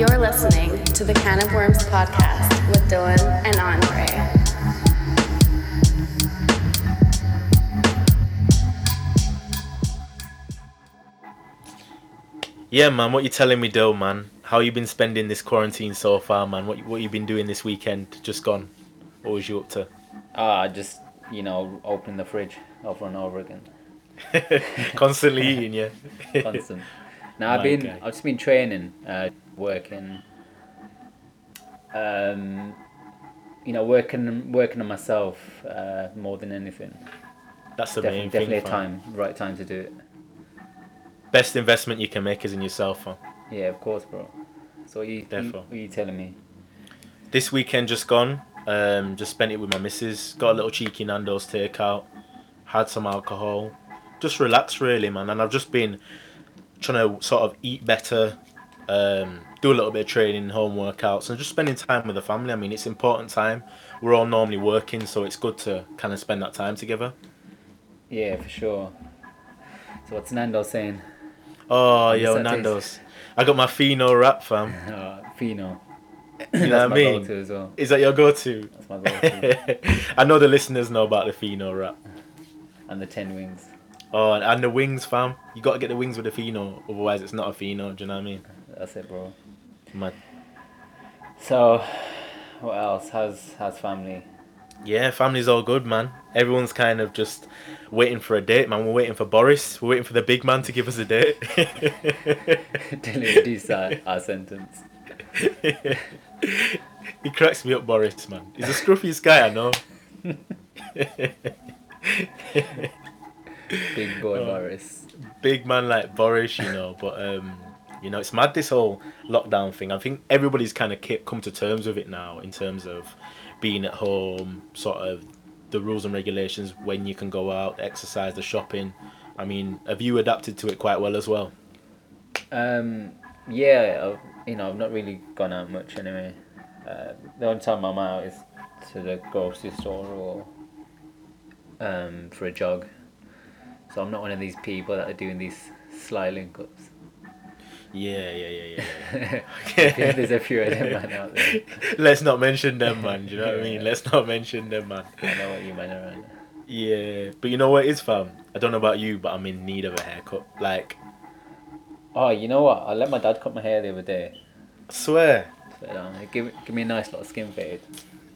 You're listening to the Can of Worms podcast with Dylan and Andre. Yeah, man, what you telling me though, man? How you been spending this quarantine so far, man? What you been doing this weekend? Just gone. What was you up to? Just, you know, opening the fridge over and over again. Constantly eating, yeah. Constant. Now I've just been training, working. Working on myself more than anything. That's the main thing. Definitely right time to do it. Best investment you can make is in yourself, huh? Yeah, of course, bro. So what are you telling me? This weekend just gone. Just spent it with my missus. Got a little cheeky Nando's takeout. Had some alcohol. Just relaxed, really, man. And I've just been trying to sort of eat better. Do a little bit of training, home workouts, and just spending time with the family. I mean, it's important time. We're all normally working, so it's good to kind of spend that time together. Yeah, for sure. So what's Nando saying? Oh, yo, Nando's. I got my Fino wrap, fam. Fino. You know what I mean? That's my go-to as well. Is that your go-to? That's my go-to. I know the listeners know about the Fino wrap. And the 10 wings. Oh, and the wings, fam. You got to get the wings with the Fino, otherwise it's not a Fino, do you know what I mean? That's it, bro. Mad. So, what else? How's family? Yeah, family's all good, man. Everyone's kind of just waiting for a date, man. We're waiting for Boris. We're waiting for the big man to give us a date. Delete our sentence. He cracks me up, Boris, man. He's the scruffiest guy I know. Big boy Boris. Big man like Boris, you know. But, it's mad, this whole lockdown thing. I think everybody's kind of come to terms with it now in terms of being at home, sort of the rules and regulations, when you can go out, exercise, the shopping. I mean, have you adapted to it quite well as well? Yeah, I've not really gone out much anyway. The only time I'm out is to the grocery store or for a jog. So I'm not one of these people that are doing these sly link-ups. Yeah. I think there's a few of them, man, out there. Let's not mention them, man. Do you know what I mean? Let's not mention them, man. I know what you mean, around. Yeah, but you know what it is, fam? I don't know about you, but I'm in need of a haircut. Like... Oh, you know what? I let my dad cut my hair the other day. I swear. Give me a nice little skin fade.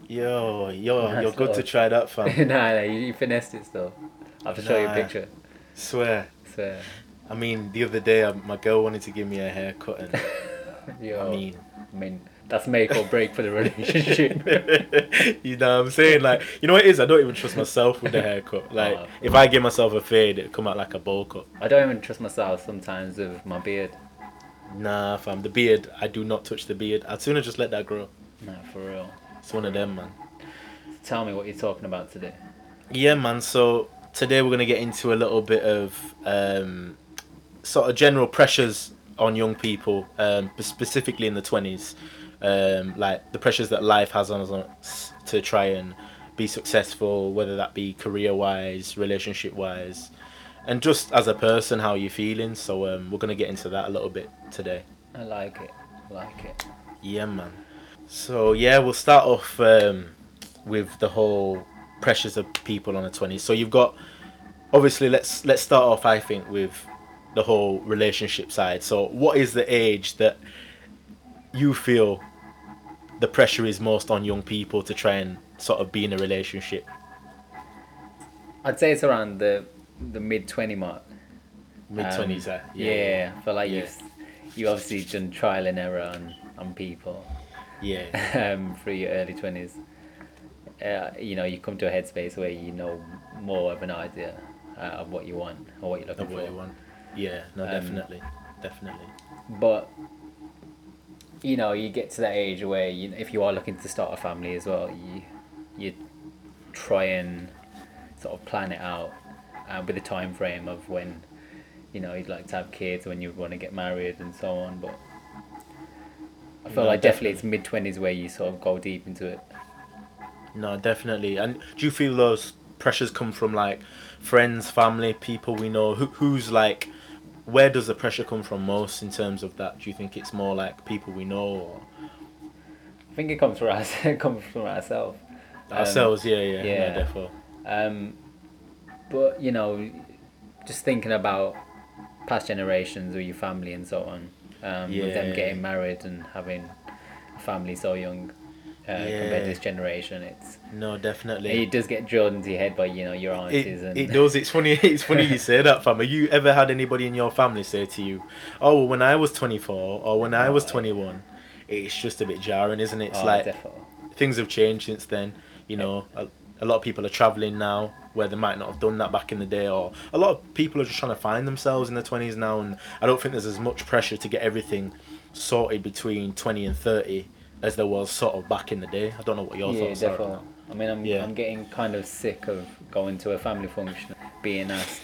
Yo, nice, you're good to try that, fam. Nah, you finessed it still. I have to show you a picture. Swear. I mean, the other day, my girl wanted to give me a haircut, and I mean, that's make or break for the relationship. You know what I'm saying? Like, you know what it is? I don't even trust myself with the haircut. Like, if I give myself a fade, it'd come out like a bowl cut. I don't even trust myself sometimes with my beard. Nah, fam, the beard, I do not touch the beard. I'd sooner just let that grow. Nah, for real. It's one of them, man. So tell me what you're talking about today. Yeah, man, so today we're going to get into a little bit of... sort of general pressures on young people, specifically in the 20s, like the pressures that life has on us to try and be successful, whether that be career-wise, relationship-wise, and just as a person, how you're feeling. So we're going to get into that a little bit today. I like it. Yeah, man. So, yeah, we'll start off with the whole pressures of people on the 20s. So you've got, obviously, let's start off, I think, with the whole relationship side. So what is the age that you feel the pressure is most on young people to try and sort of be in a relationship? I'd say it's around the mid-20 mark. Mid-20s, yeah. But like you obviously done trial and error on people. Yeah. Through your early 20s. You come to a headspace where you know more of an idea of what you want or what you're looking for. Yeah, no, definitely. But, you get to that age where if you are looking to start a family as well, you try and sort of plan it out with a time frame of when, you'd like to have kids, when you want to get married and so on. But I feel like definitely it's mid-20s where you sort of go deep into it. No, definitely. And do you feel those pressures come from, like, friends, family, people we know? Who's, like... where does the pressure come from most in terms of that? Do you think it's more like people we know? Or? I think it comes from us. It comes from ourselves. Ourselves, yeah, no, definitely. But you know, just thinking about past generations or your family and so on, with them getting married and having a family so young compared to this generation, it's no, definitely. It does get drilled into your head by your aunties and it does. It's funny. It's funny you say that, fam. Have you ever had anybody in your family say to you, "Oh, well, when I was 24" or "When I was 21," it's just a bit jarring, isn't it? It's like definitely. Things have changed since then. You know, a lot of people are traveling now where they might not have done that back in the day, or a lot of people are just trying to find themselves in their 20s now, and I don't think there's as much pressure to get everything sorted between 20 and 30 as there was sort of back in the day. I don't know what your thoughts definitely. Are. I mean, I'm getting kind of sick of going to a family function being asked,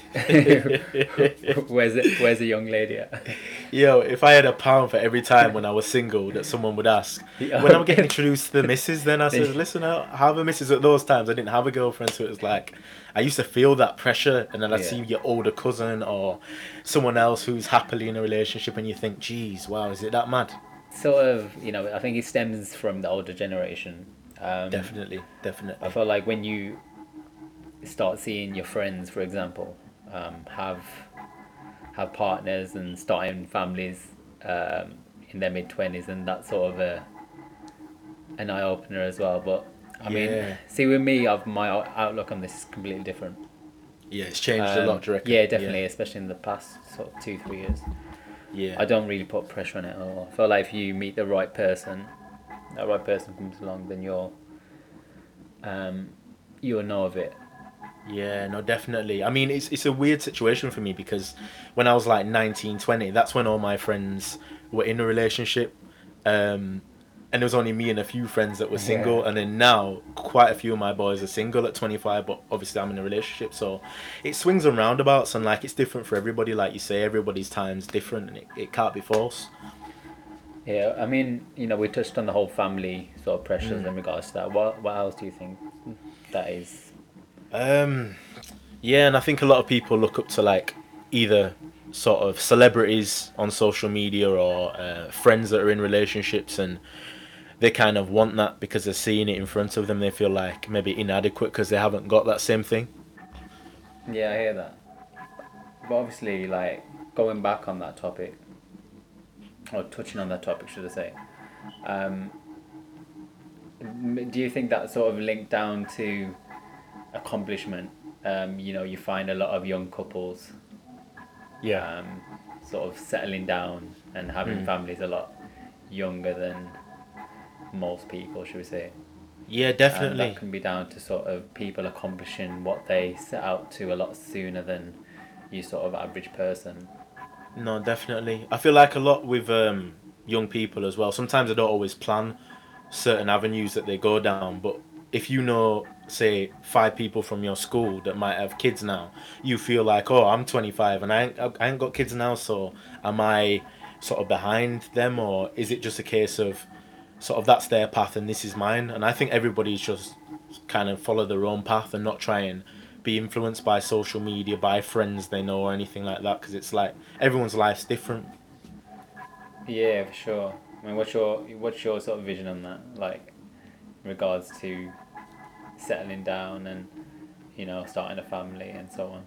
where's the young lady at? Yo, if I had a pound for every time when I was single that someone would ask, when I'm getting introduced to the missus, then I said, listen, I have a missus at those times. I didn't have a girlfriend, so it was like, I used to feel that pressure, and then I'd see your older cousin or someone else who's happily in a relationship, and you think, geez, wow, is it that mad? Sort of, I think it stems from the older generation. Definitely. I feel like when you start seeing your friends, for example, have partners and starting families in their mid-20s, and that's sort of an eye-opener as well. But I mean, see, with me, my outlook on this is completely different. Yeah, it's changed a lot, do you reckon? Yeah, definitely, especially in the past sort of 2-3 years. Yeah, I don't really put pressure on it at all. I feel like if you meet the right person, that right person comes along, then you'll know of it. Yeah, no, definitely. I mean, it's a weird situation for me, because when I was like 19, 20, that's when all my friends were in a relationship, and it was only me and a few friends that were single, and then now quite a few of my boys are single at 25, but obviously I'm in a relationship, so it swings and roundabouts, and like, it's different for everybody. Like you say, everybody's time's different, and it can't be forced. Yeah, I mean, we touched on the whole family sort of pressures in regards to that. What else do you think that is? Yeah, and I think a lot of people look up to, like, either sort of celebrities on social media or friends that are in relationships, and they kind of want that because they're seeing it in front of them. They feel like maybe inadequate because they haven't got that same thing. Yeah, I hear that. But obviously, like, going back on that topic, or touching on that topic, should I say, do you think that sort of linked down to accomplishment? You find a lot of young couples sort of settling down and having families a lot younger than most people, should we say. Yeah, definitely. That can be down to sort of people accomplishing what they set out to a lot sooner than you sort of average person. No, definitely. I feel like a lot with young people as well. Sometimes they don't always plan certain avenues that they go down, but if you know, say, 5 people from your school that might have kids now, you feel like, oh, I'm 25 and I ain't got kids now, so am I sort of behind them, or is it just a case of sort of that's their path and this is mine? And I think everybody's just kind of follow their own path and not try and be influenced by social media, by friends they know or anything like that, because it's like everyone's life's different. Yeah, for sure. I mean, what's your sort of vision on that, like, in regards to settling down and starting a family and so on?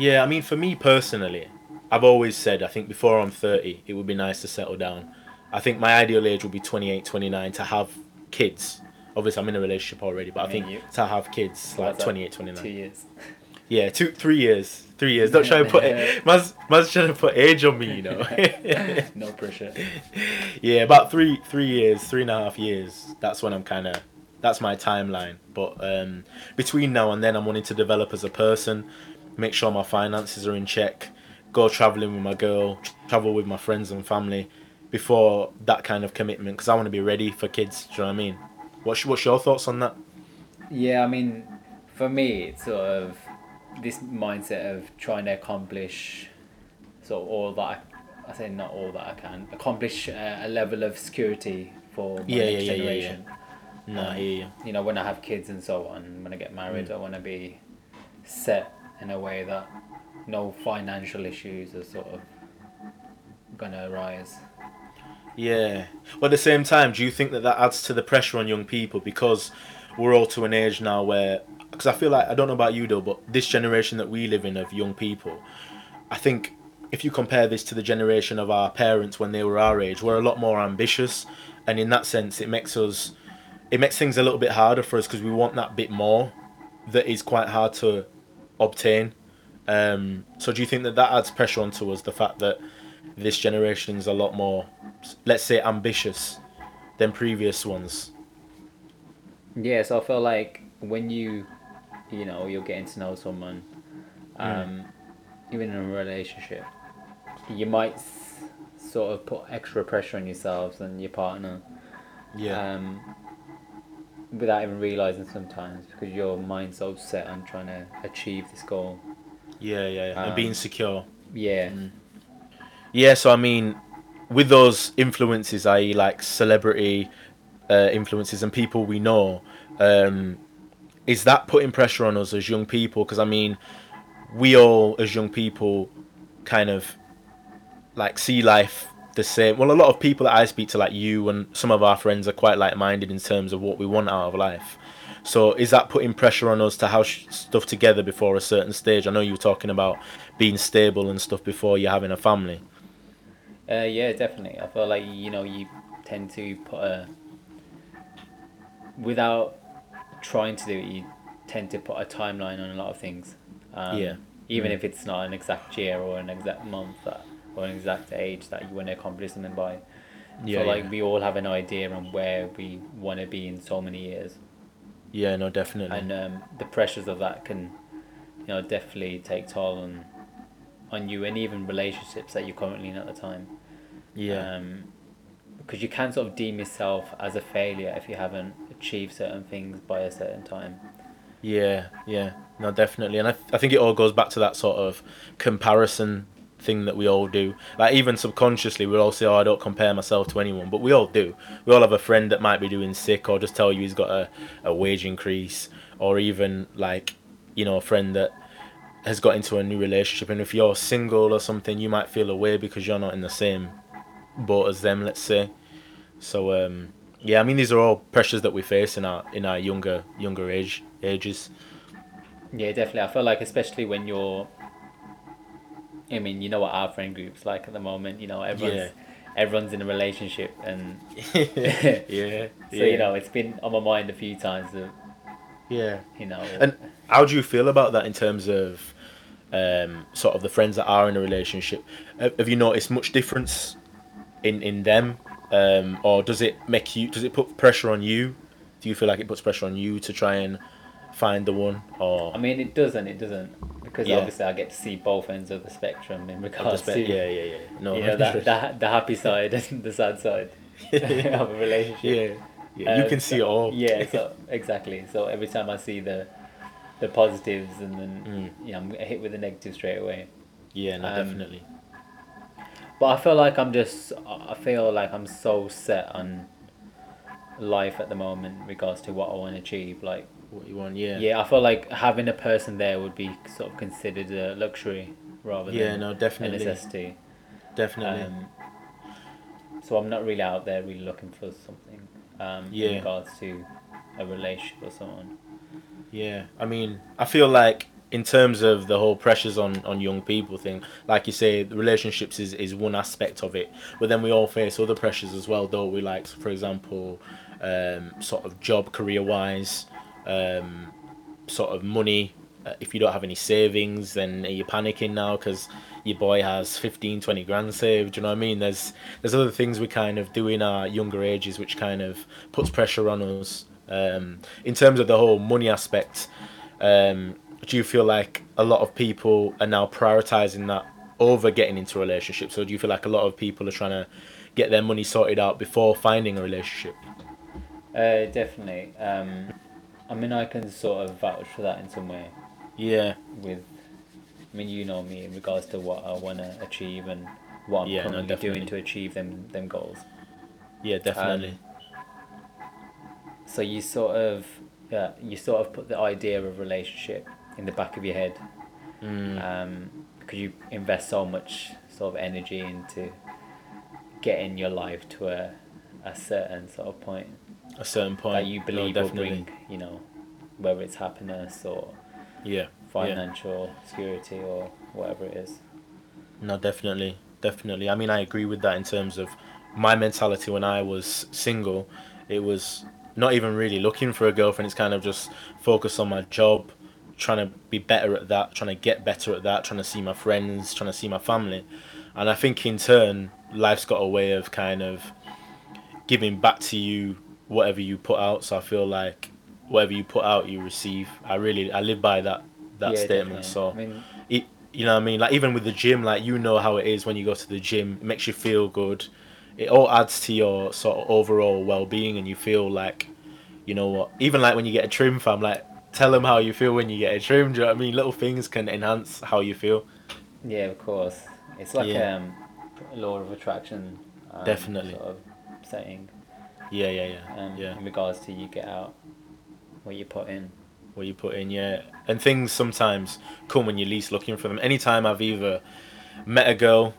Yeah, I mean, for me personally, I've always said I think before I'm 30 it would be nice to settle down. I think my ideal age would be 28, 29 to have kids. Obviously, I'm in a relationship already, but I think to have kids, like, 28, 29. 2 years. Yeah, 3 years. 3 years. Don't try to put it. Man's trying to put age on me, No pressure. Yeah, about three years, 3.5 years. That's when I'm kind of... That's my timeline. But between now and then, I'm wanting to develop as a person, make sure my finances are in check, go travelling with my girl, travel with my friends and family before that kind of commitment, because I want to be ready for kids. Do you know what I mean? What's your thoughts on that? Yeah, I mean, for me, it's sort of this mindset of trying to accomplish sort of all that accomplish a level of security for my next generation. Yeah. No, when I have kids and so on, when I get married, I want to be set in a way that no financial issues are sort of gonna rise. Yeah. Well, at the same time, do you think that adds to the pressure on young people, because we're all to an age now where, because I feel like, I don't know about you though, but this generation that we live in of young people, I think if you compare this to the generation of our parents when they were our age, we're a lot more ambitious, and in that sense it makes things a little bit harder for us, because we want that bit more that is quite hard to obtain. So do you think that adds pressure onto us, the fact that this generation's a lot more, let's say, ambitious than previous ones? Yeah, so I feel like when you're getting to know someone, even in a relationship, you might sort of put extra pressure on yourselves and your partner, without even realising sometimes, because your mind's so set on trying to achieve this goal. And being secure. Yeah. Mm. Yeah, so I mean, with those influences, i.e. like celebrity influences and people we know, is that putting pressure on us as young people? Because I mean, we all as young people kind of like see life the same. Well, a lot of people that I speak to, like you and some of our friends, are quite like-minded in terms of what we want out of life. So is that putting pressure on us to have stuff together before a certain stage? I know you were talking about being stable and stuff before you're having a family. Yeah, definitely. I feel like, you tend to put without trying to do it, you tend to put a timeline on a lot of things. Even if it's not an exact year or an exact month or an exact age that you want to accomplish something by. I feel like we all have an idea on where we want to be in so many years. Yeah, no, definitely. And the pressures of that can, definitely take toll on you, and even relationships that you're currently in at the time. Yeah. Because you can sort of deem yourself as a failure if you haven't achieved certain things by a certain time. Yeah. No, definitely. And I think it all goes back to that sort of comparison thing that we all do. Like, even subconsciously, we'll all say, I don't compare myself to anyone, but we all do. We all have a friend that might be doing sick, or just tell you he's got a wage increase, or even like, a friend that has got into a new relationship, and if you're single or something, you might feel away because you're not in the same boat as them, let's say. So I mean, these are all pressures that we face in our younger ages. Yeah, definitely. I feel like, especially when you're, I mean, what our friend group's like at the moment, everyone's in a relationship, and so it's been on my mind a few times that, and how do you feel about that in terms of sort of the friends that are in a relationship? Have you noticed much difference in them, or does it put pressure on you? Do you feel like it puts pressure on you to try and find the one? Or I mean, it doesn't, because obviously I get to see both ends of the spectrum in regards to the happy side and the sad side of a relationship. You can see it all. So exactly. So every time I see the positives, and then I'm hit with the negative straight away. Yeah, no, definitely. But I feel like I'm so set on life at the moment in regards to what I want to achieve. Like, what you want, yeah. Yeah, I feel like having a person there would be sort of considered a luxury rather than a necessity. Definitely. So I'm not really out there really looking for something in regards to a relationship or someone. Yeah, I mean, I feel like, in terms of the whole pressures on young people thing, like you say, the relationships is one aspect of it, but then we all face other pressures as well, don't we? Like, for example, sort of job, career-wise, sort of money. If you don't have any savings, then you're panicking now because your boy has 15, 20 grand saved. Do you know what I mean? There's other things we kind of do in our younger ages which kind of puts pressure on us. In terms of the whole money aspect, do you feel like a lot of people are now prioritising that over getting into relationships? Or do you feel like a lot of people are trying to get their money sorted out before finding a relationship? Definitely. I mean, I can sort of vouch for that in some way. Yeah. Me in regards to what I want to achieve and what I'm currently doing to achieve them goals. Yeah, definitely. So you sort of put the idea of relationship in the back of your head, because you invest so much sort of energy into getting your life to a certain sort of point. A certain point that you believe will bring, you know, whether it's happiness or financial security or whatever it is. No, definitely. I mean, I agree with that in terms of my mentality when I was single. It was not even really looking for a girlfriend. It's kind of just focus on my job, trying to be better at that, trying to get better at that, trying to see my friends, trying to see my family. And I think in turn, life's got a way of kind of giving back to you whatever you put out. So I feel like whatever you put out, you receive. I live by that statement. Definitely. So I mean, it, you know what I mean? Like even with the gym, like you know how it is when you go to the gym, it makes you feel good. It all adds to your sort of overall well-being, and you feel like, you know what, even like when you get a trim, fam, like tell them how you feel when you get a trim, do you know what I mean? Little things can enhance how you feel. Yeah, of course. It's like law of attraction. Definitely. Sort of setting. Yeah. In regards to you get out what you put in. What you put in, yeah. And things sometimes come when you're least looking for them. Anytime I've either met a girl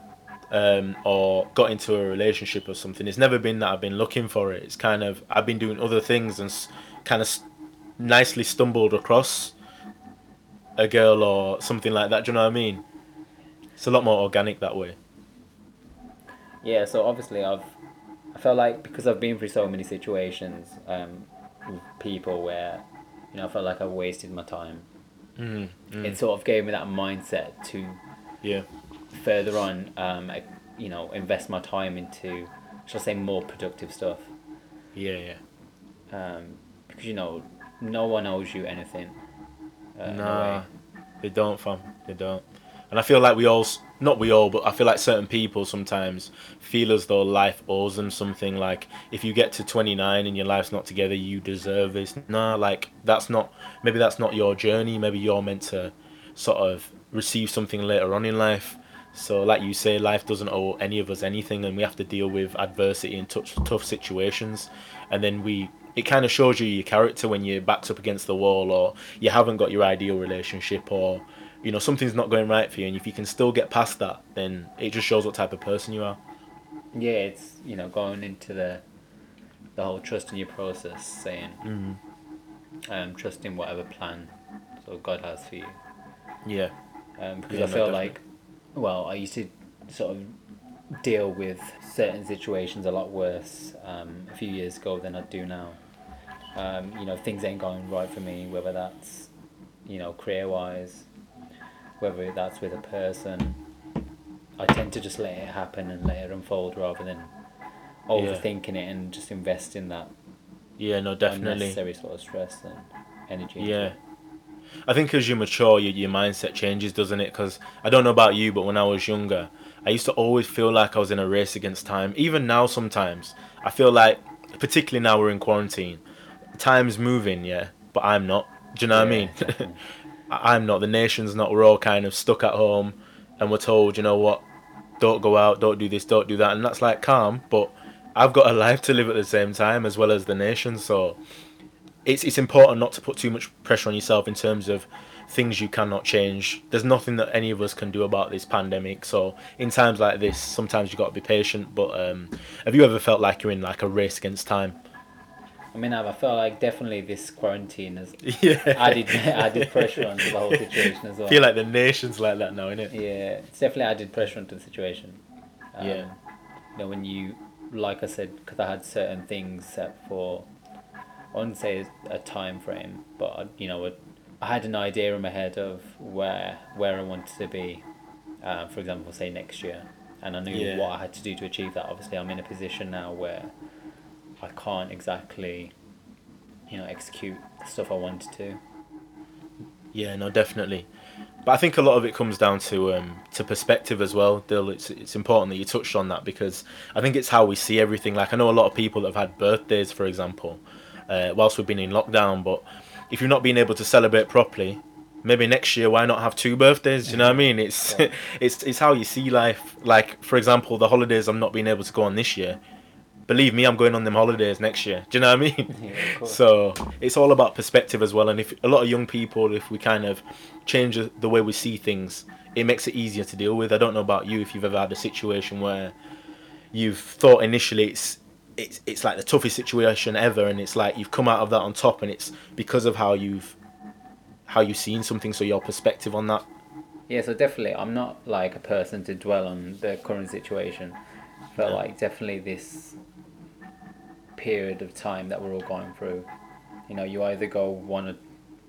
or got into a relationship or something, it's never been that I've been looking for it. It's kind of, I've been doing other things and kind of nicely stumbled across a girl or something like that. Do you know what I mean? It's a lot more organic that way. Yeah, so obviously I felt like because I've been through so many situations with people where, you know, I felt like I wasted my time. It sort of gave me that mindset to further on, invest my time into, shall I say, more productive stuff. Yeah. Because, you know, no one owes you anything. Nah, they don't, fam. They don't. And I feel like but I feel like certain people sometimes feel as though life owes them something. Like, if you get to 29 and your life's not together, you deserve this. Nah, like, maybe that's not your journey. Maybe you're meant to sort of receive something later on in life. So, like you say, life doesn't owe any of us anything, and we have to deal with adversity and tough situations. And then it kind of shows you your character when your back's up against the wall, or you haven't got your ideal relationship, or, you know, something's not going right for you. And if you can still get past that, then it just shows what type of person you are. Yeah, it's, you know, going into the whole trust in your process, saying, trust in whatever plan so God has for you. Yeah. Because I feel like, well, I used to sort of deal with certain situations a lot worse a few years ago than I do now. You know, things ain't going right for me, whether that's, you know, career-wise, whether that's with a person. I tend to just let it happen and let it unfold rather than overthinking it and just invest in that. Yeah, no, definitely. Unnecessary sort of stress and energy. Yeah. I think as you mature, your mindset changes, doesn't it? Because I don't know about you, but when I was younger, I used to always feel like I was in a race against time. Even now, sometimes, I feel like, particularly now we're in quarantine, time's moving, but I'm not. Do you know what I mean? I'm not, the nation's not, we're all kind of stuck at home and we're told, you know what, don't go out, don't do this, don't do that. And that's like calm, but I've got a life to live at the same time as well as the nation. So it's important not to put too much pressure on yourself in terms of things you cannot change. There's nothing that any of us can do about this pandemic. So in times like this, sometimes you've got to be patient. But have you ever felt like you're in like a race against time? I mean, I felt like definitely this quarantine has added pressure onto the whole situation as well. I feel like the nation's like that now, innit? Yeah, it's definitely added pressure onto the situation. You know, when you, like I said, because I had certain things set for, I wouldn't say a time frame, but, you know, I had an idea in my head of where I wanted to be, for example, say next year. And I knew what I had to do to achieve that. Obviously, I'm in a position now where I can't exactly, you know, execute the stuff I wanted to. Yeah, no, definitely. But I think a lot of it comes down to perspective as well, Dil. It's important that you touched on that because I think it's how we see everything. Like I know a lot of people that have had birthdays, for example, whilst we've been in lockdown. But if you've not been able to celebrate properly, maybe next year, why not have two birthdays? Do you know what I mean? It's it's how you see life. Like, for example, the holidays I'm not being able to go on this year. Believe me, I'm going on them holidays next year. Do you know what I mean? Yeah, of course. So it's all about perspective as well. And if a lot of young people, if we kind of change the way we see things, it makes it easier to deal with. I don't know about you if you've ever had a situation where you've thought initially it's like the toughest situation ever, and it's like you've come out of that on top, and it's because of how you've seen something, so your perspective on that. Yeah, so definitely I'm not like a person to dwell on the current situation, but yeah, like definitely this period of time that we're all going through, you know, you either go one of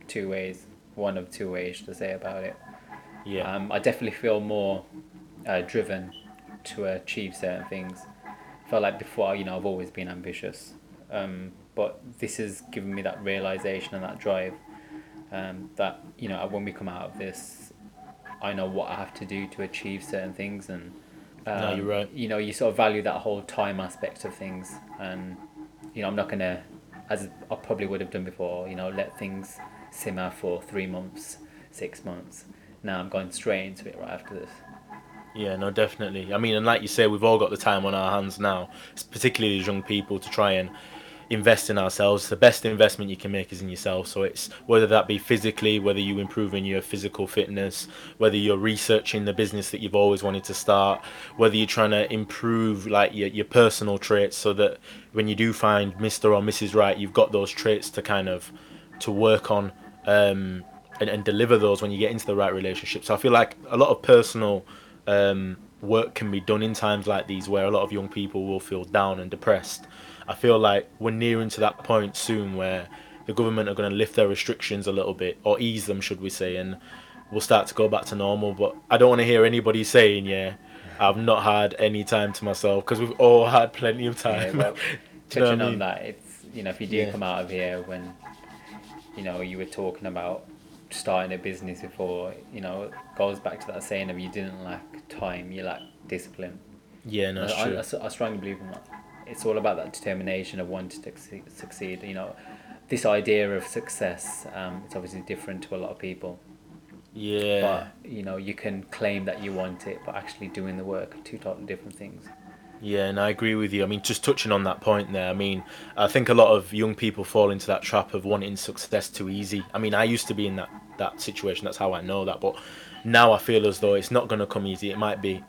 two ways to say about it. Yeah. I definitely feel more driven to achieve certain things. I felt like before, you know, I've always been ambitious, but this has given me that realisation and that drive, that, you know, when we come out of this, I know what I have to do to achieve certain things. And no, you're right. You know, you sort of value that whole time aspect of things, and, you know, I'm not going to, as I probably would have done before, you know, let things simmer for 3 months, 6 months. Now I'm going straight into it right after this. Yeah, no, definitely. I mean, and like you say, we've all got the time on our hands now, particularly as young people, to try and invest in ourselves. The best investment you can make is in yourself. So it's whether that be physically, whether you improve in your physical fitness, whether you're researching the business that you've always wanted to start, whether you're trying to improve like your personal traits, so that when you do find Mr. or Mrs. Right, you've got those traits to kind of to work on, and deliver those when you get into the right relationship. So I feel like a lot of personal work can be done in times like these, where a lot of young people will feel down and depressed. I feel like we're nearing to that point soon where the government are going to lift their restrictions a little bit, or ease them, should we say, and we'll start to go back to normal. But I don't want to hear anybody saying, yeah, I've not had any time to myself, because we've all had plenty of time. Yeah, well, touching on that, it's, you know, if you do come out of here when, you know, you were talking about starting a business before, you know, it goes back to that saying of you didn't lack time, you lack discipline. Yeah, no, that's true. I strongly believe in that. It's all about that determination of wanting to succeed. You know, this idea of success, it's obviously different to a lot of people. Yeah. But, you know, you can claim that you want it, but actually doing the work are two totally different things. Yeah, and I agree with you. I mean, just touching on that point there, I mean, I think a lot of young people fall into that trap of wanting success too easy. I mean, I used to be in that situation. That's how I know that. But now I feel as though it's not going to come easy. It might be,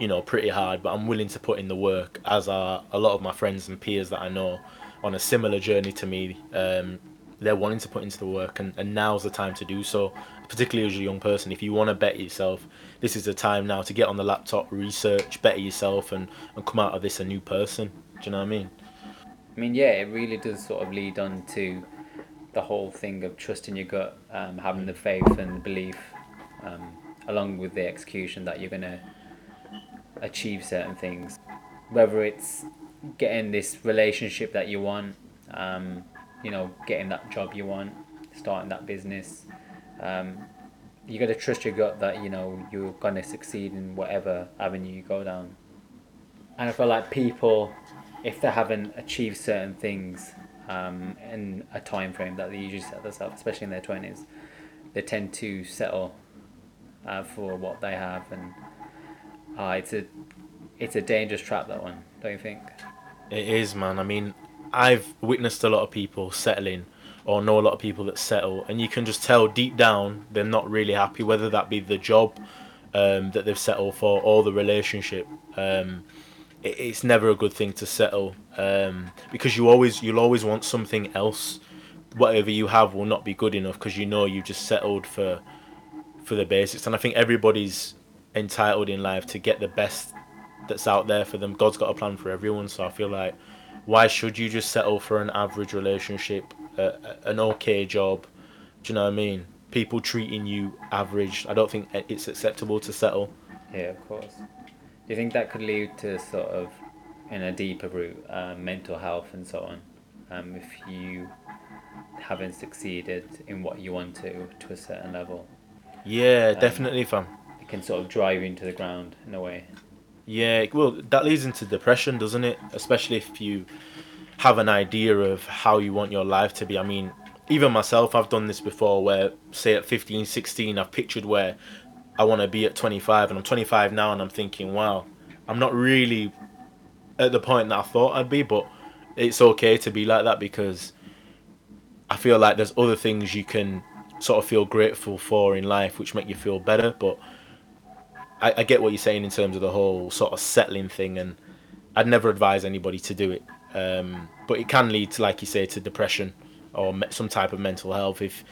you know, pretty hard, but I'm willing to put in the work, as are a lot of my friends and peers that I know on a similar journey to me. They're wanting to put into the work, and now's the time to do so, particularly as a young person. If you want to better yourself, this is the time now to get on the laptop, research, better yourself, and come out of this a new person. Do you know what I mean? I mean, yeah, it really does sort of lead on to the whole thing of trusting your gut, having the faith and the belief, along with the execution, that you're going to achieve certain things, whether it's getting this relationship that you want, you know, getting that job you want, starting that business. You got to trust your gut that, you know, you're going to succeed in whatever avenue you go down. And I feel like people, if they haven't achieved certain things in a time frame that they usually set themselves, especially in their 20s, they tend to settle for what they have, and it's a dangerous trap, that one, don't you think? It is, man. I mean, I've witnessed a lot of people settling, or know a lot of people that settle, and you can just tell deep down they're not really happy, whether that be the job that they've settled for, or the relationship. It's never a good thing to settle, because you'll always want something else. Whatever you have will not be good enough, because you know you just settled for the basics. And I think everybody's entitled in life to get the best that's out there for them. God's got a plan for everyone, so I feel like, why should you just settle for an average relationship, an okay job? Do you know what I mean? People treating you average, I don't think it's acceptable to settle. Yeah, of course. Do you think that could lead to sort of, in a deeper route, mental health and so on? If you haven't succeeded in what you want to a certain level. Yeah, definitely, fam. It can sort of drive you into the ground in a way. Yeah, well, that leads into depression, doesn't it? Especially if you have an idea of how you want your life to be. I mean, even myself, I've done this before, where, say, at 15, 16, I've pictured where I want to be at 25, and I'm 25 now, and I'm thinking, wow, I'm not really at the point that I thought I'd be, but it's okay to be like that, because I feel like there's other things you can sort of feel grateful for in life, which make you feel better. But I get what you're saying in terms of the whole sort of settling thing, and I'd never advise anybody to do it, but it can lead to, like you say, to depression or some type of mental health if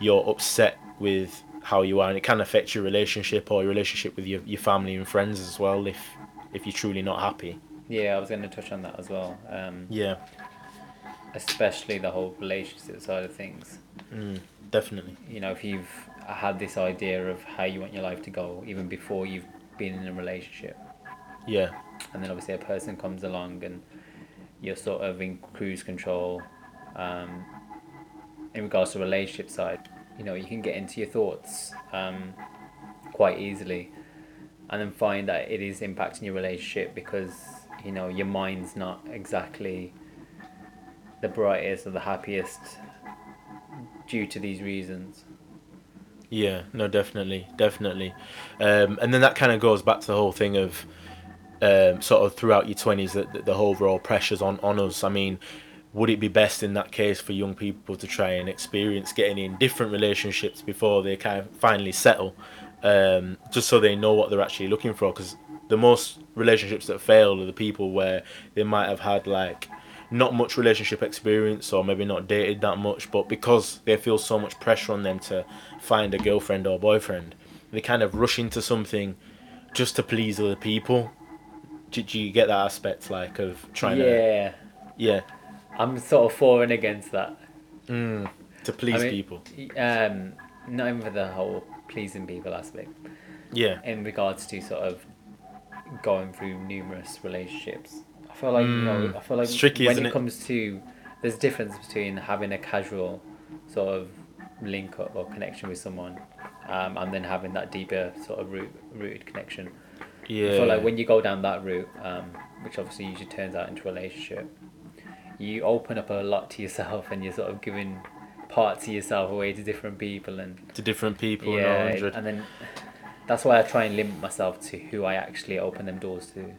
you're upset with how you are, and it can affect your relationship or your relationship with your family and friends as well if you're truly not happy. Yeah, I was going to touch on that as well. Yeah. Especially the whole relationship side of things. Definitely. You know, if you've had this idea of how you want your life to go even before you've been in a relationship. Yeah. And then obviously a person comes along and you're sort of in cruise control in regards to the relationship side. You know, you can get into your thoughts quite easily and then find that it is impacting your relationship because, you know, your mind's not exactly the brightest or the happiest due to these reasons. Yeah, no, definitely. And then that kind of goes back to the whole thing of sort of throughout your 20s, the overall pressures on us. I mean, would it be best in that case for young people to try and experience getting in different relationships before they kind of finally settle, just so they know what they're actually looking for? Because the most relationships that fail are the people where they might have had like not much relationship experience or maybe not dated that much, but because they feel so much pressure on them to find a girlfriend or boyfriend, they kind of rush into something just to please other people. Do you get that aspect, like, of trying to... Yeah. I'm sort of for and against that. To please people. Not even for the whole pleasing people aspect. Yeah. In regards to sort of going through numerous relationships. I feel like, you know, I feel like tricky, when it comes to... There's a difference between having a casual sort of link up or connection with someone and then having that deeper sort of rooted connection. Yeah. I feel like when you go down that route, which obviously usually turns out into a relationship, you open up a lot to yourself and you're sort of giving parts of yourself away to different people. Yeah, and then that's why I try and limit myself to who I actually open them doors to.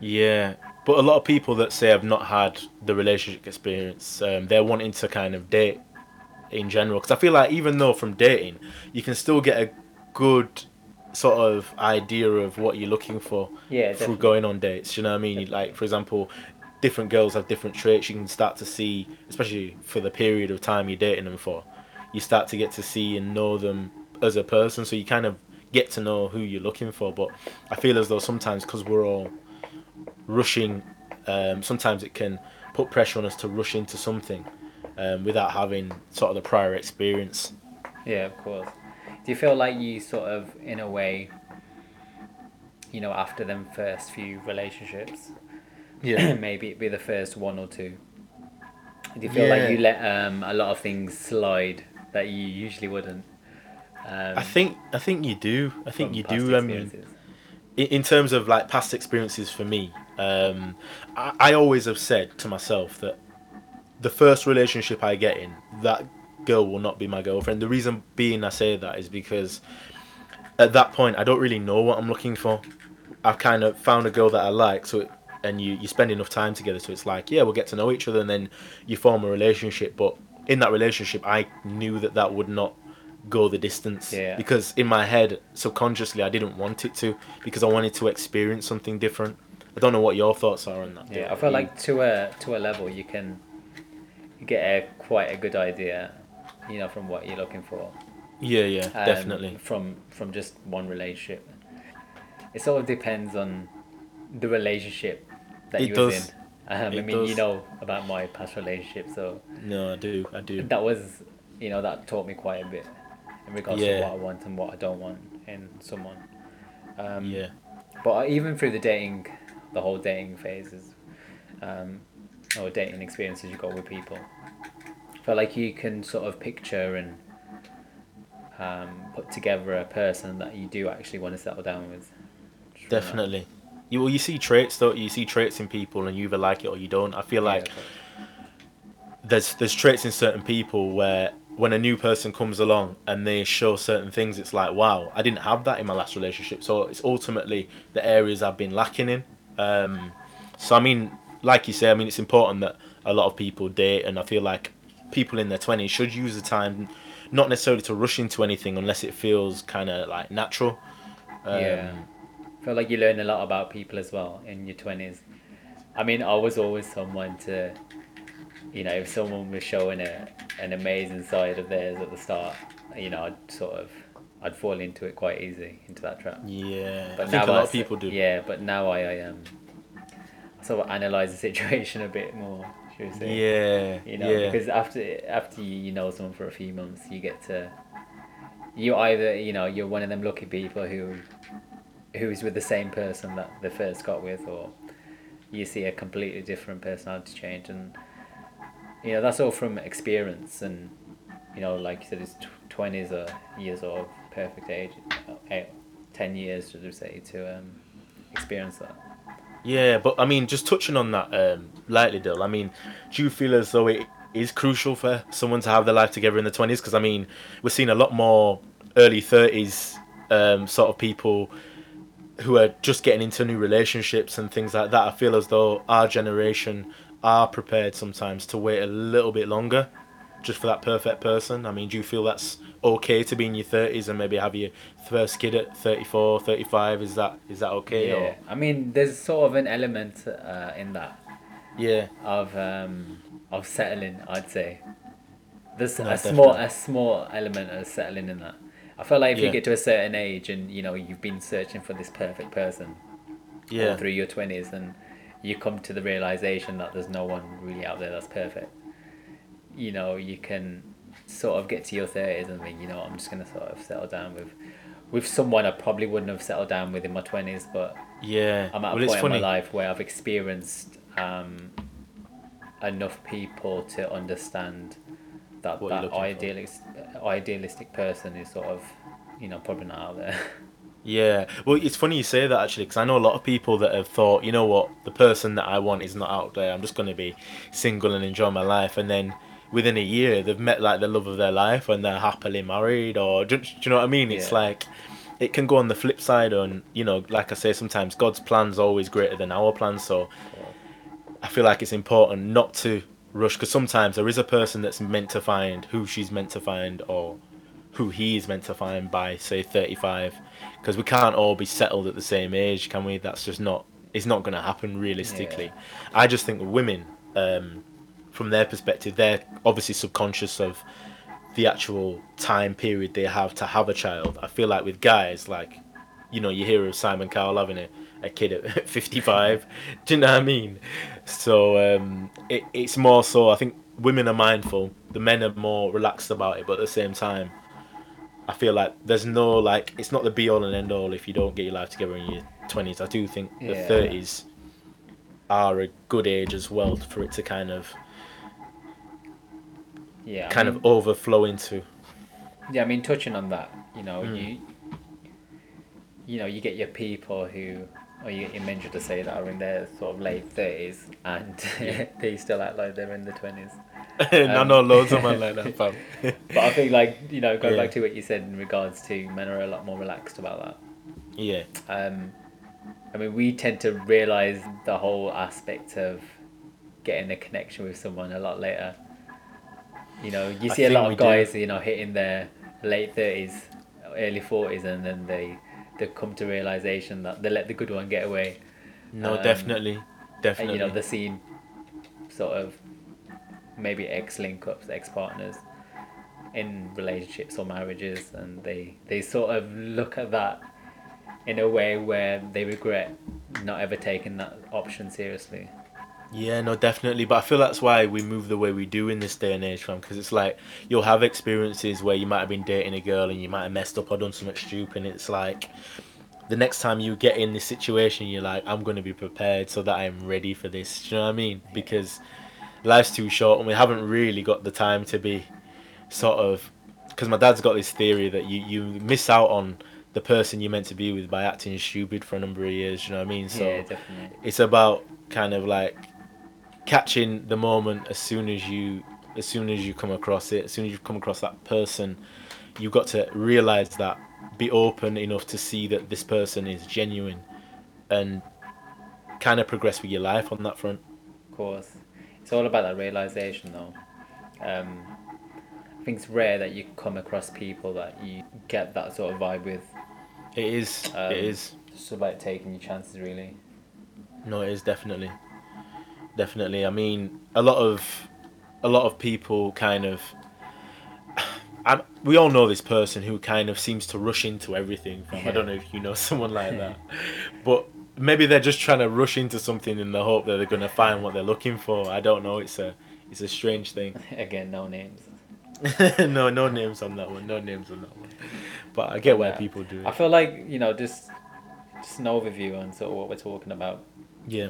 Yeah, but a lot of people that say I've not had the relationship experience, they're wanting to kind of date in general. Because I feel like even though from dating, you can still get a good... sort of idea of what you're looking for through going on dates. You know what I mean? Definitely. Like, for example, different girls have different traits. You can start to see, especially for the period of time you're dating them for, you start to get to see and know them as a person, so you kind of get to know who you're looking for. But I feel as though sometimes, because we're all rushing, sometimes it can put pressure on us to rush into something without having sort of the prior experience. Yeah, of course. Do you feel like you sort of, in a way, you know, after them first few relationships, maybe it'd be the first one or two, do you feel like you let a lot of things slide that you usually wouldn't? I think you do. I think you do. I mean, in terms of like past experiences for me, I always have said to myself that the first relationship I get in, that girl will not be my girlfriend. The reason being I say that is because at that point I don't really know what I'm looking for. I've kind of found a girl that I like, so and you spend enough time together, so it's like, yeah, we'll get to know each other and then you form a relationship. But in that relationship I knew that would not go the distance, because in my head subconsciously I didn't want it to, because I wanted to experience something different. I don't know what your thoughts are on that. I feel like to a level you can get quite a good idea, you know, from what you're looking for. Yeah, definitely. From just one relationship. It sort of depends on the relationship that you were in. You know about my past relationship, so... No, I do. That was, you know, that taught me quite a bit in regards to what I want and what I don't want in someone. But even through the whole dating phases, or dating experiences you got with people, I feel like you can sort of picture and put together a person that you do actually want to settle down with. Definitely. You see traits, don't you? You see traits in people and you either like it or you don't. I feel like there's traits in certain people where when a new person comes along and they show certain things, it's like, wow, I didn't have that in my last relationship. So it's ultimately the areas I've been lacking in. So, I mean, like you say, I mean, it's important that a lot of people date, and I feel like people in their 20s should use the time not necessarily to rush into anything unless it feels kind of like natural. I feel like you learn a lot about people as well in your 20s, I mean, I was always someone to, you know, if someone was showing an amazing side of theirs at the start, you know, I'd fall into it quite easily, into that trap. Yeah, but I think a lot of people do. Yeah, but now I sort of analyze the situation a bit more, should we say? Yeah, you know, yeah. Because after you know someone for a few months, you get to, you either, you know, you're one of them lucky people who is with the same person that they first got with, or you see a completely different personality change, and you know that's all from experience, and you know, like you said, it's 20s are years old, perfect age, 10 years, should I say, to experience that. Yeah, but I mean, just touching on that lightly, Dil, I mean, do you feel as though it is crucial for someone to have their life together in the 20s? Because I mean, we're seeing a lot more early 30s sort of people who are just getting into new relationships and things like that. I feel as though our generation are prepared sometimes to wait a little bit longer just for that perfect person. I mean, do you feel that's okay to be in your 30s and maybe have your first kid at 34, 35? Is that okay? Yeah, or? I mean, there's sort of an element in that. Yeah. Of settling, I'd say. There's a small element of settling in that. I feel like if you get to a certain age and, you know, you've been searching for this perfect person all through your 20s, and you come to the realisation that there's no one really out there that's perfect, you know, you can sort of get to your 30s and think, you know, I'm just going to sort of settle down with someone I probably wouldn't have settled down with in my 20s, but I'm at a point in my life where I've experienced enough people to understand that idealistic person is sort of, you know, probably not out there. Yeah, well, it's funny you say that, actually, because I know a lot of people that have thought, you know what, the person that I want is not out there, I'm just going to be single and enjoy my life, and then within a year they've met like the love of their life and they're happily married, or do you know what I mean? It's like it can go on the flip side, and you know, like I say, sometimes God's plan's always greater than our plan, so I feel like it's important not to rush, because sometimes there is a person that's meant to find who she's meant to find, or who he is meant to find by, say, 35, because we can't all be settled at the same age, can we? That's just not, it's not going to happen realistically. Yeah. I just think women, from their perspective, they're obviously subconscious of the actual time period they have to have a child. I feel like with guys, like, you know, you hear of Simon Cowell having a kid at 55, do you know what I mean? So it's more so, I think women are mindful, the men are more relaxed about it, but at the same time, I feel like there's no, like, it's not the be all and end all if you don't get your life together in your 20s. I do think the 30s are a good age as well for it to kind of overflow into. Yeah, I mean, touching on that, you know, you know, you get your people who, or you mentioned to say that are in their sort of late 30s and they still act like they're in the 20s. No, loads of men like that, fam. But I think, like, you know, going back to what you said in regards to men are a lot more relaxed about that. Yeah. I mean, we tend to realise the whole aspect of getting a connection with someone a lot later. You know, you see a lot of guys, you know, hitting their late 30s, early 40s, and then they come to realisation that they let the good one get away. No, definitely. And, you know, they're seen sort of maybe ex-link-ups, ex-partners in relationships or marriages, and they sort of look at that in a way where they regret not ever taking that option seriously. Yeah, no, definitely. But I feel that's why we move the way we do in this day and age, fam, because it's like you'll have experiences where you might have been dating a girl and you might have messed up or done something stupid, and it's like the next time you get in this situation, you're like, I'm going to be prepared so that I'm ready for this. Do you know what I mean? Yeah. Because life's too short and we haven't really got the time to be sort of, because my dad's got this theory that you miss out on the person you're meant to be with by acting stupid for a number of years, you know what I mean? So yeah, definitely. It's about kind of like catching the moment as soon as you come across it, as soon as you come across that person. You've got to realise that, be open enough to see that this person is genuine and kind of progress with your life on that front. Of course. It's all about that realisation, though. I think it's rare that you come across people that you get that sort of vibe with. It is. It's about taking your chances, really. No, it is, definitely. Definitely. I mean, a lot of people kind of. We all know this person who kind of seems to rush into everything. Yeah. I don't know if you know someone like that, but maybe they're just trying to rush into something in the hope that they're going to find what they're looking for. I don't know. It's a strange thing. Again, no names. No names on that one. But I get why people do it. I feel like, just an overview on sort of what we're talking about. Yeah.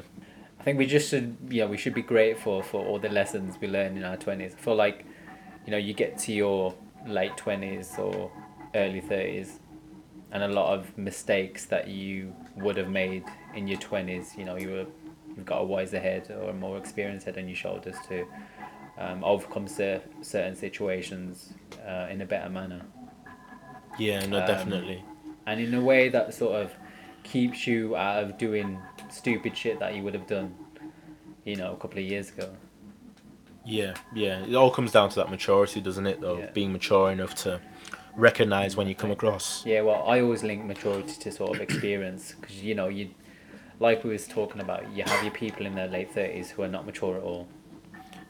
I think we should be grateful for all the lessons we learned in our 20s. I feel like, you get to your late 20s or early 30s and a lot of mistakes that you would have made in your 20s, you've got a wiser head or a more experienced head on your shoulders to overcome certain situations in a better manner. Yeah, no, definitely. And in a way that sort of keeps you out of doing stupid shit that you would have done, a couple of years ago. Yeah. It all comes down to that maturity, doesn't it, though? Yeah. Being mature enough to recognise when you come across. Yeah, well, I always link maturity to sort of experience because, you like we was talking about, you have your people in their late 30s who are not mature at all.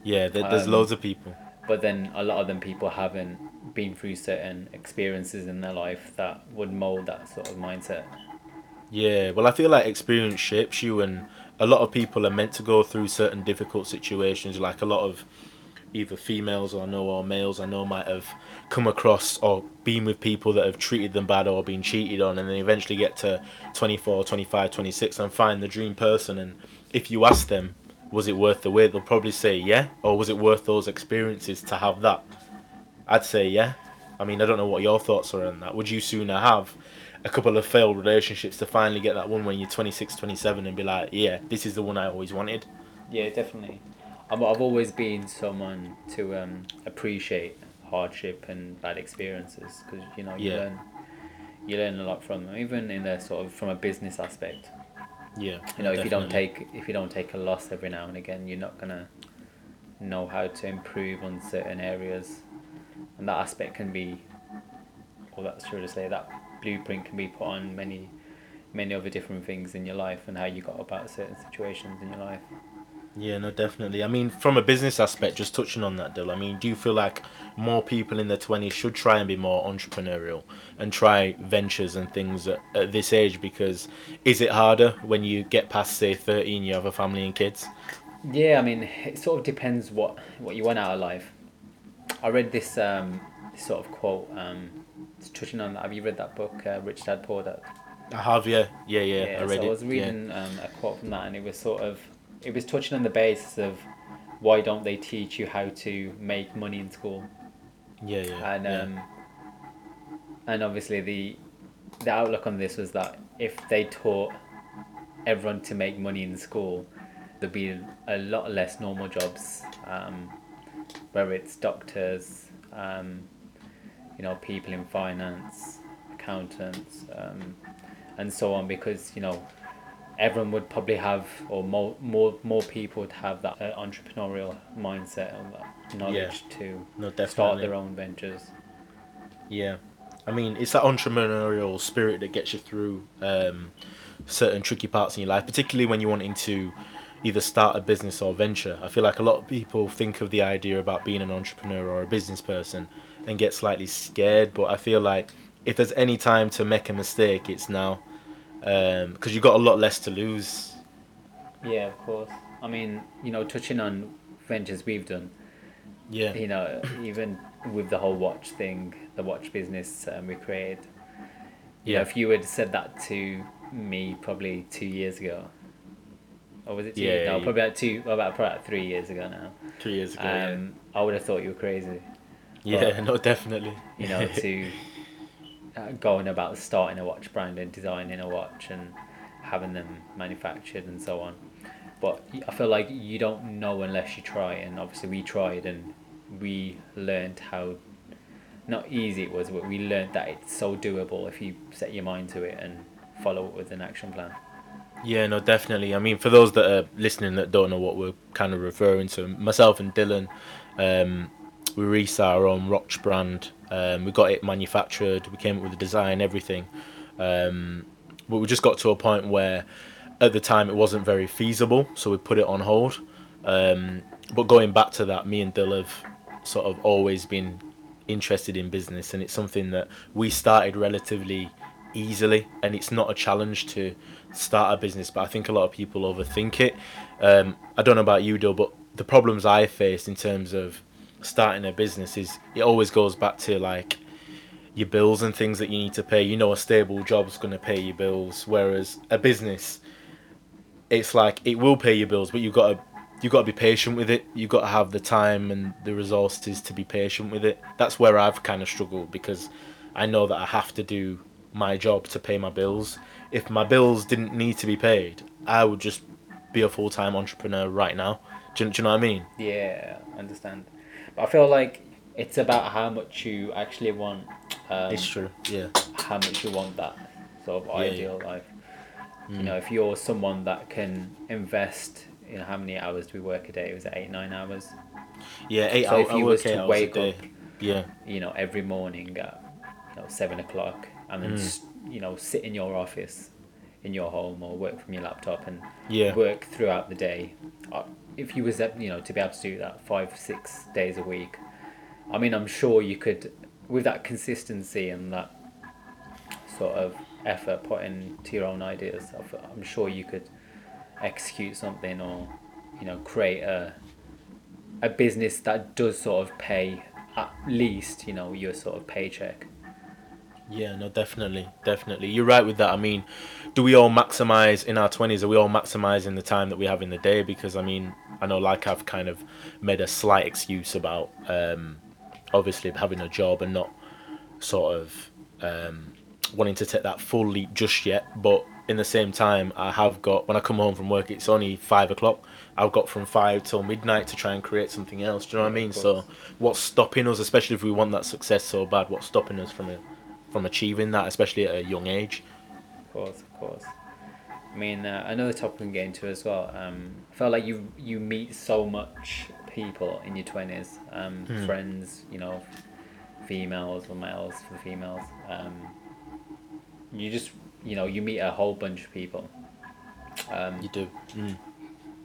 Yeah, there's loads of people. But then a lot of them people haven't been through certain experiences in their life that would mould that sort of mindset. Yeah, well, I feel like experience shapes you and a lot of people are meant to go through certain difficult situations, like a lot of either females or males I know might have come across or been with people that have treated them bad or been cheated on, and then eventually get to 24, 25, 26 and find the dream person. And if you ask them, was it worth the wait? They'll probably say, yeah. Or was it worth those experiences to have that? I'd say, yeah. I mean, I don't know what your thoughts are on that. Would you sooner have a couple of failed relationships to finally get that one when you're 26, 27 and be like, yeah, this is the one I always wanted? Yeah, definitely. I've always been someone to appreciate hardship and bad experiences because, you learn a lot from them, even in a sort of from a business aspect. Yeah, definitely. If you don't take a loss every now and again, you're not going to know how to improve on certain areas. And that aspect can be, well, that's true to say, that blueprint can be put on many other different things in your life and how you got about certain situations in your life. Yeah, no, definitely. I mean, from a business aspect, just touching on that, Dil, I mean, do you feel like more people in their 20s should try and be more entrepreneurial and try ventures and things at this age? Because is it harder when you get past, say, 30 and you have a family and kids? Yeah, I mean, it sort of depends what you want out of life. I read this sort of quote, touching on that. Have you read that book, Rich Dad Poor Dad? I have, yeah. Yeah, I read it. I was reading a quote from that and it was it was touching on the basis of why don't they teach you how to make money in school? Yeah. And and obviously the outlook on this was that if they taught everyone to make money in school, there'd be a lot less normal jobs, whether it's doctors, people in finance, accountants, and so on, because everyone would probably have, or more people would have that entrepreneurial mindset and that knowledge to start their own ventures. Yeah, I mean, it's that entrepreneurial spirit that gets you through certain tricky parts in your life, particularly when you're wanting to either start a business or venture. I feel like a lot of people think of the idea about being an entrepreneur or a business person and get slightly scared, but I feel like if there's any time to make a mistake, it's now. Because you've got a lot less to lose. Yeah, of course. I mean, touching on ventures we've done. Yeah. Even with the whole watch thing, the watch business we created. Yeah. If you had said that to me probably 2 years ago, or was it 2 years ago? No, probably 3 years ago now. 3 years ago, yeah. I would have thought you were crazy. Yeah, but, no, definitely. To... going about starting a watch brand and designing a watch and having them manufactured and so on. But I feel like you don't know unless you try, and obviously we tried and we learned how not easy it was, but we learned that it's so doable if you set your mind to it and follow it with an action plan. Yeah, no, definitely. I mean, for those that are listening that don't know what we're kind of referring to, myself and Dylan, we released our own watch brand. We got it manufactured, we came up with the design, everything. But we just got to a point where at the time it wasn't very feasible, so we put it on hold. But going back to that, me and Dil have sort of always been interested in business, and it's something that we started relatively easily, and it's not a challenge to start a business, but I think a lot of people overthink it. I don't know about you, Dil, but the problems I faced in terms of starting a business is it always goes back to like your bills and things that you need to pay. You know, a stable job's going to pay your bills, whereas a business, it's like it will pay your bills, but you've got to be patient with it. You've got to have the time and the resources to be patient with it. That's where I've kind of struggled, because I know that I have to do my job to pay my bills. If my bills didn't need to be paid, I would just be a full-time entrepreneur right now. Do you know what I mean? Yeah, I understand. But I feel like it's about how much you actually want. It's true, yeah. How much you want that sort of ideal life. Mm. You know, if you're someone that can invest, you know, how many hours do we work a day? Was it 8-9 hours? Yeah, 8 hours. So if you was to wake up, yeah, you know, every morning at 7 o'clock, and then you know, sit in your office, in your home, or work from your laptop, and work throughout the day. If you was, you know, to be able to do that 5-6 days a week, I mean, I'm sure you could, with that consistency and that sort of effort put into your own ideas, I'm sure you could execute something, or, you know, create a business that does sort of pay at least, you know, your sort of paycheck. Yeah, no, definitely. You're right with that. I mean, do we all maximise in our 20s? Are we all maximising the time that we have in the day? Because, I mean, I know, like, I've kind of made a slight excuse about, obviously, having a job and not sort of wanting to take that full leap just yet. But in the same time, I have got, when I come home from work, it's only 5 o'clock. I've got from 5 till midnight to try and create something else. Do you know what I mean? So what's stopping us, especially if we want that success so bad, what's stopping us from achieving that, especially at a young age? Of course. I mean, another topic we can get into as well. I felt like you meet so much people in your 20s, friends, you know, females or males for females. You just, you know, you meet a whole bunch of people. You do. Mm.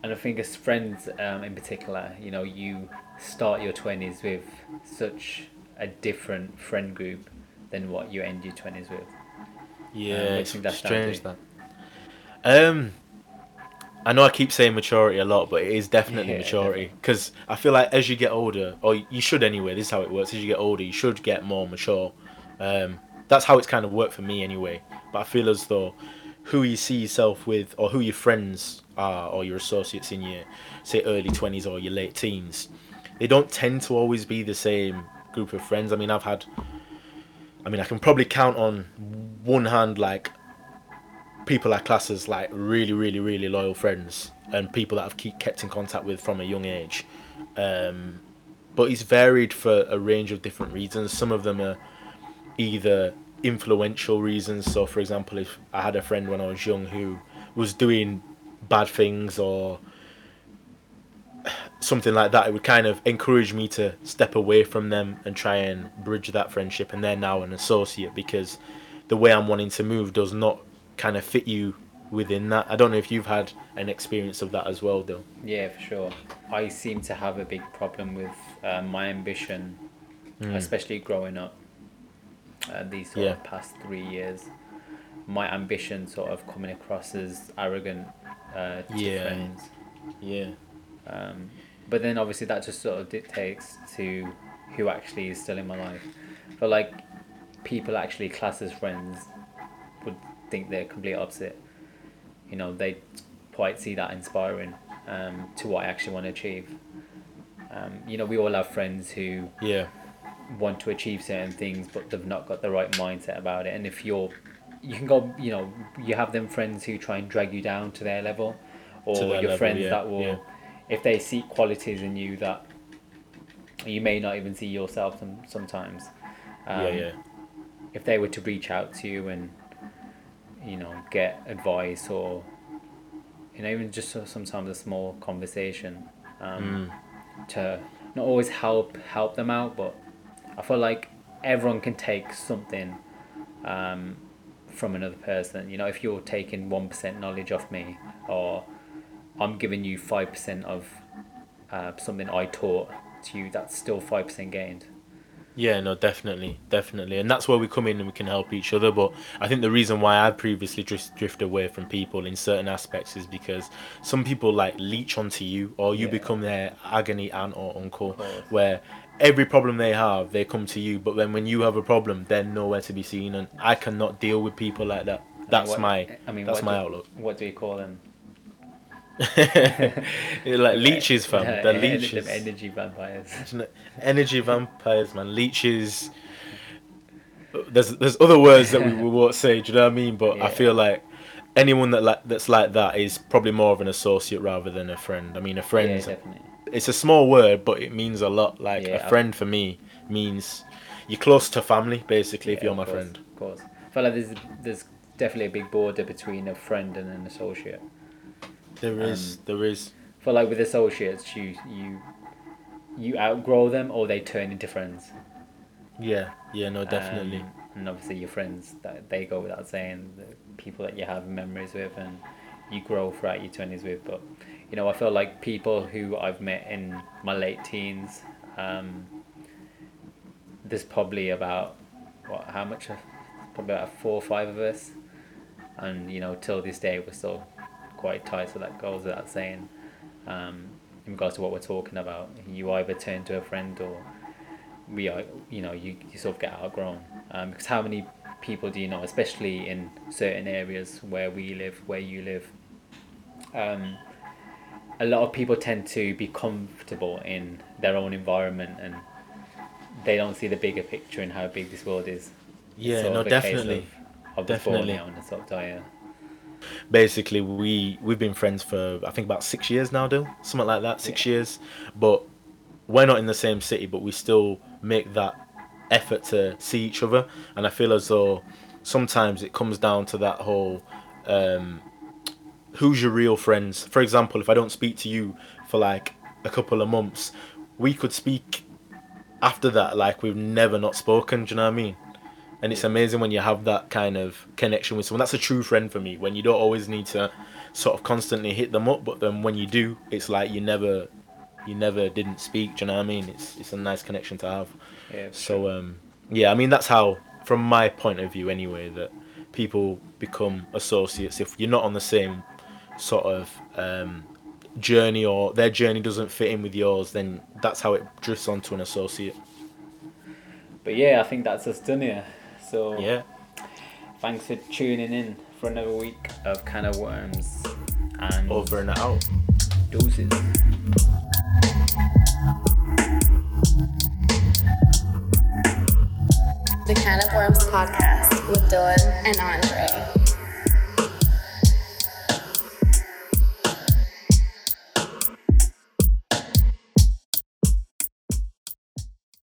And I think as friends, in particular, you know, you start your 20s with such a different friend group than what you end your 20s with. Yeah, it's strange that. I know I keep saying maturity a lot, but it is definitely maturity, because I feel like as you get older, or you should anyway, this is how it works, as you get older, you should get more mature. That's how it's kind of worked for me anyway. But I feel as though who you see yourself with, or who your friends are, or your associates in your, say, early 20s or your late teens, they don't tend to always be the same group of friends. I mean, I can probably count on one hand, like, people I class as, like, really, really, really loyal friends, and people that I've kept in contact with from a young age. But it's varied for a range of different reasons. Some of them are either influential reasons. So, for example, if I had a friend when I was young who was doing bad things or something like that, it would kind of encourage me to step away from them and try and bridge that friendship, and they're now an associate because the way I'm wanting to move does not kind of fit you within that. I don't know if you've had an experience of that as well, though. Yeah, for sure. I seem to have a big problem with my ambition, especially growing up, these sort of past 3 years. My ambition sort of coming across as arrogant to friends. Yeah. But then obviously that just sort of dictates to who actually is still in my life. But like, people actually classed as friends would think they're complete opposite. You know, they quite see that inspiring to what I actually want to achieve. You know, we all have friends who want to achieve certain things, but they've not got the right mindset about it. And if you can go, you know, you have them friends who try and drag you down to their level, or friends that will... Yeah. If they see qualities in you that you may not even see yourself sometimes, if they were to reach out to you and, you know, get advice, or, you know, even just sometimes a small conversation, to not always help them out, but I feel like everyone can take something from another person. You know, if you're taking 1% knowledge off me, or I'm giving you 5% of something I taught to you, that's still 5% gained. Yeah, no, definitely. And that's where we come in and we can help each other. But I think the reason why I previously drift away from people in certain aspects is because some people like leech onto you, or you become their agony aunt or uncle, where every problem they have, they come to you. But then when you have a problem, they're nowhere to be seen. And I cannot deal with people like that. That's my outlook. What do you call them? Like leeches, fam. They're leeches. Energy vampires. Energy vampires, man. Leeches. There's other words that we won't say. Do you know what I mean? But yeah. I feel like anyone that's like that is probably more of an associate rather than a friend. I mean, a friend. Yeah, it's a small word, but it means a lot. Like a friend for me means you're close to family, basically. Yeah, if you're my friend. Of course. I feel like there's definitely a big border between a friend and an associate. There is. For like with associates, you outgrow them or they turn into friends. Yeah, no, definitely. And obviously your friends, that they go without saying, the people that you have memories with and you grow throughout your 20s with. But, you know, I feel like people who I've met in my late teens, there's probably about, probably about 4 or 5 of us. And, you know, till this day, we're still quite tight, so that goes without saying. In regards to what we're talking about, you either turn to a friend or you sort of get outgrown. Because how many people do you know, especially in certain areas where we live, where you live? A lot of people tend to be comfortable in their own environment and they don't see the bigger picture and how big this world is. Yeah, sort no, of definitely. Of the definitely. Now and the sort of dire. Basically we've been friends for I think about 6 years now, Dil, something like that. 6 years, but we're not in the same city, but we still make that effort to see each other. And I feel as though sometimes it comes down to that whole who's your real friends. For example, if I don't speak to you for like a couple of months, we could speak after that like we've never not spoken. Do you know what I mean? And it's amazing when you have that kind of connection with someone. That's a true friend for me, when you don't always need to sort of constantly hit them up, but then when you do, it's like you never didn't speak. Do you know what I mean? It's a nice connection to have. Yeah. So I mean, that's how, from my point of view anyway, that people become associates if you're not on the same sort of journey, or their journey doesn't fit in with yours, then that's how it drifts onto an associate. But yeah, I think that's us done here. So, yeah. Thanks for tuning in for another week of Can of Worms. And over and out. Doses. The Can of Worms podcast with Dylan and Andre.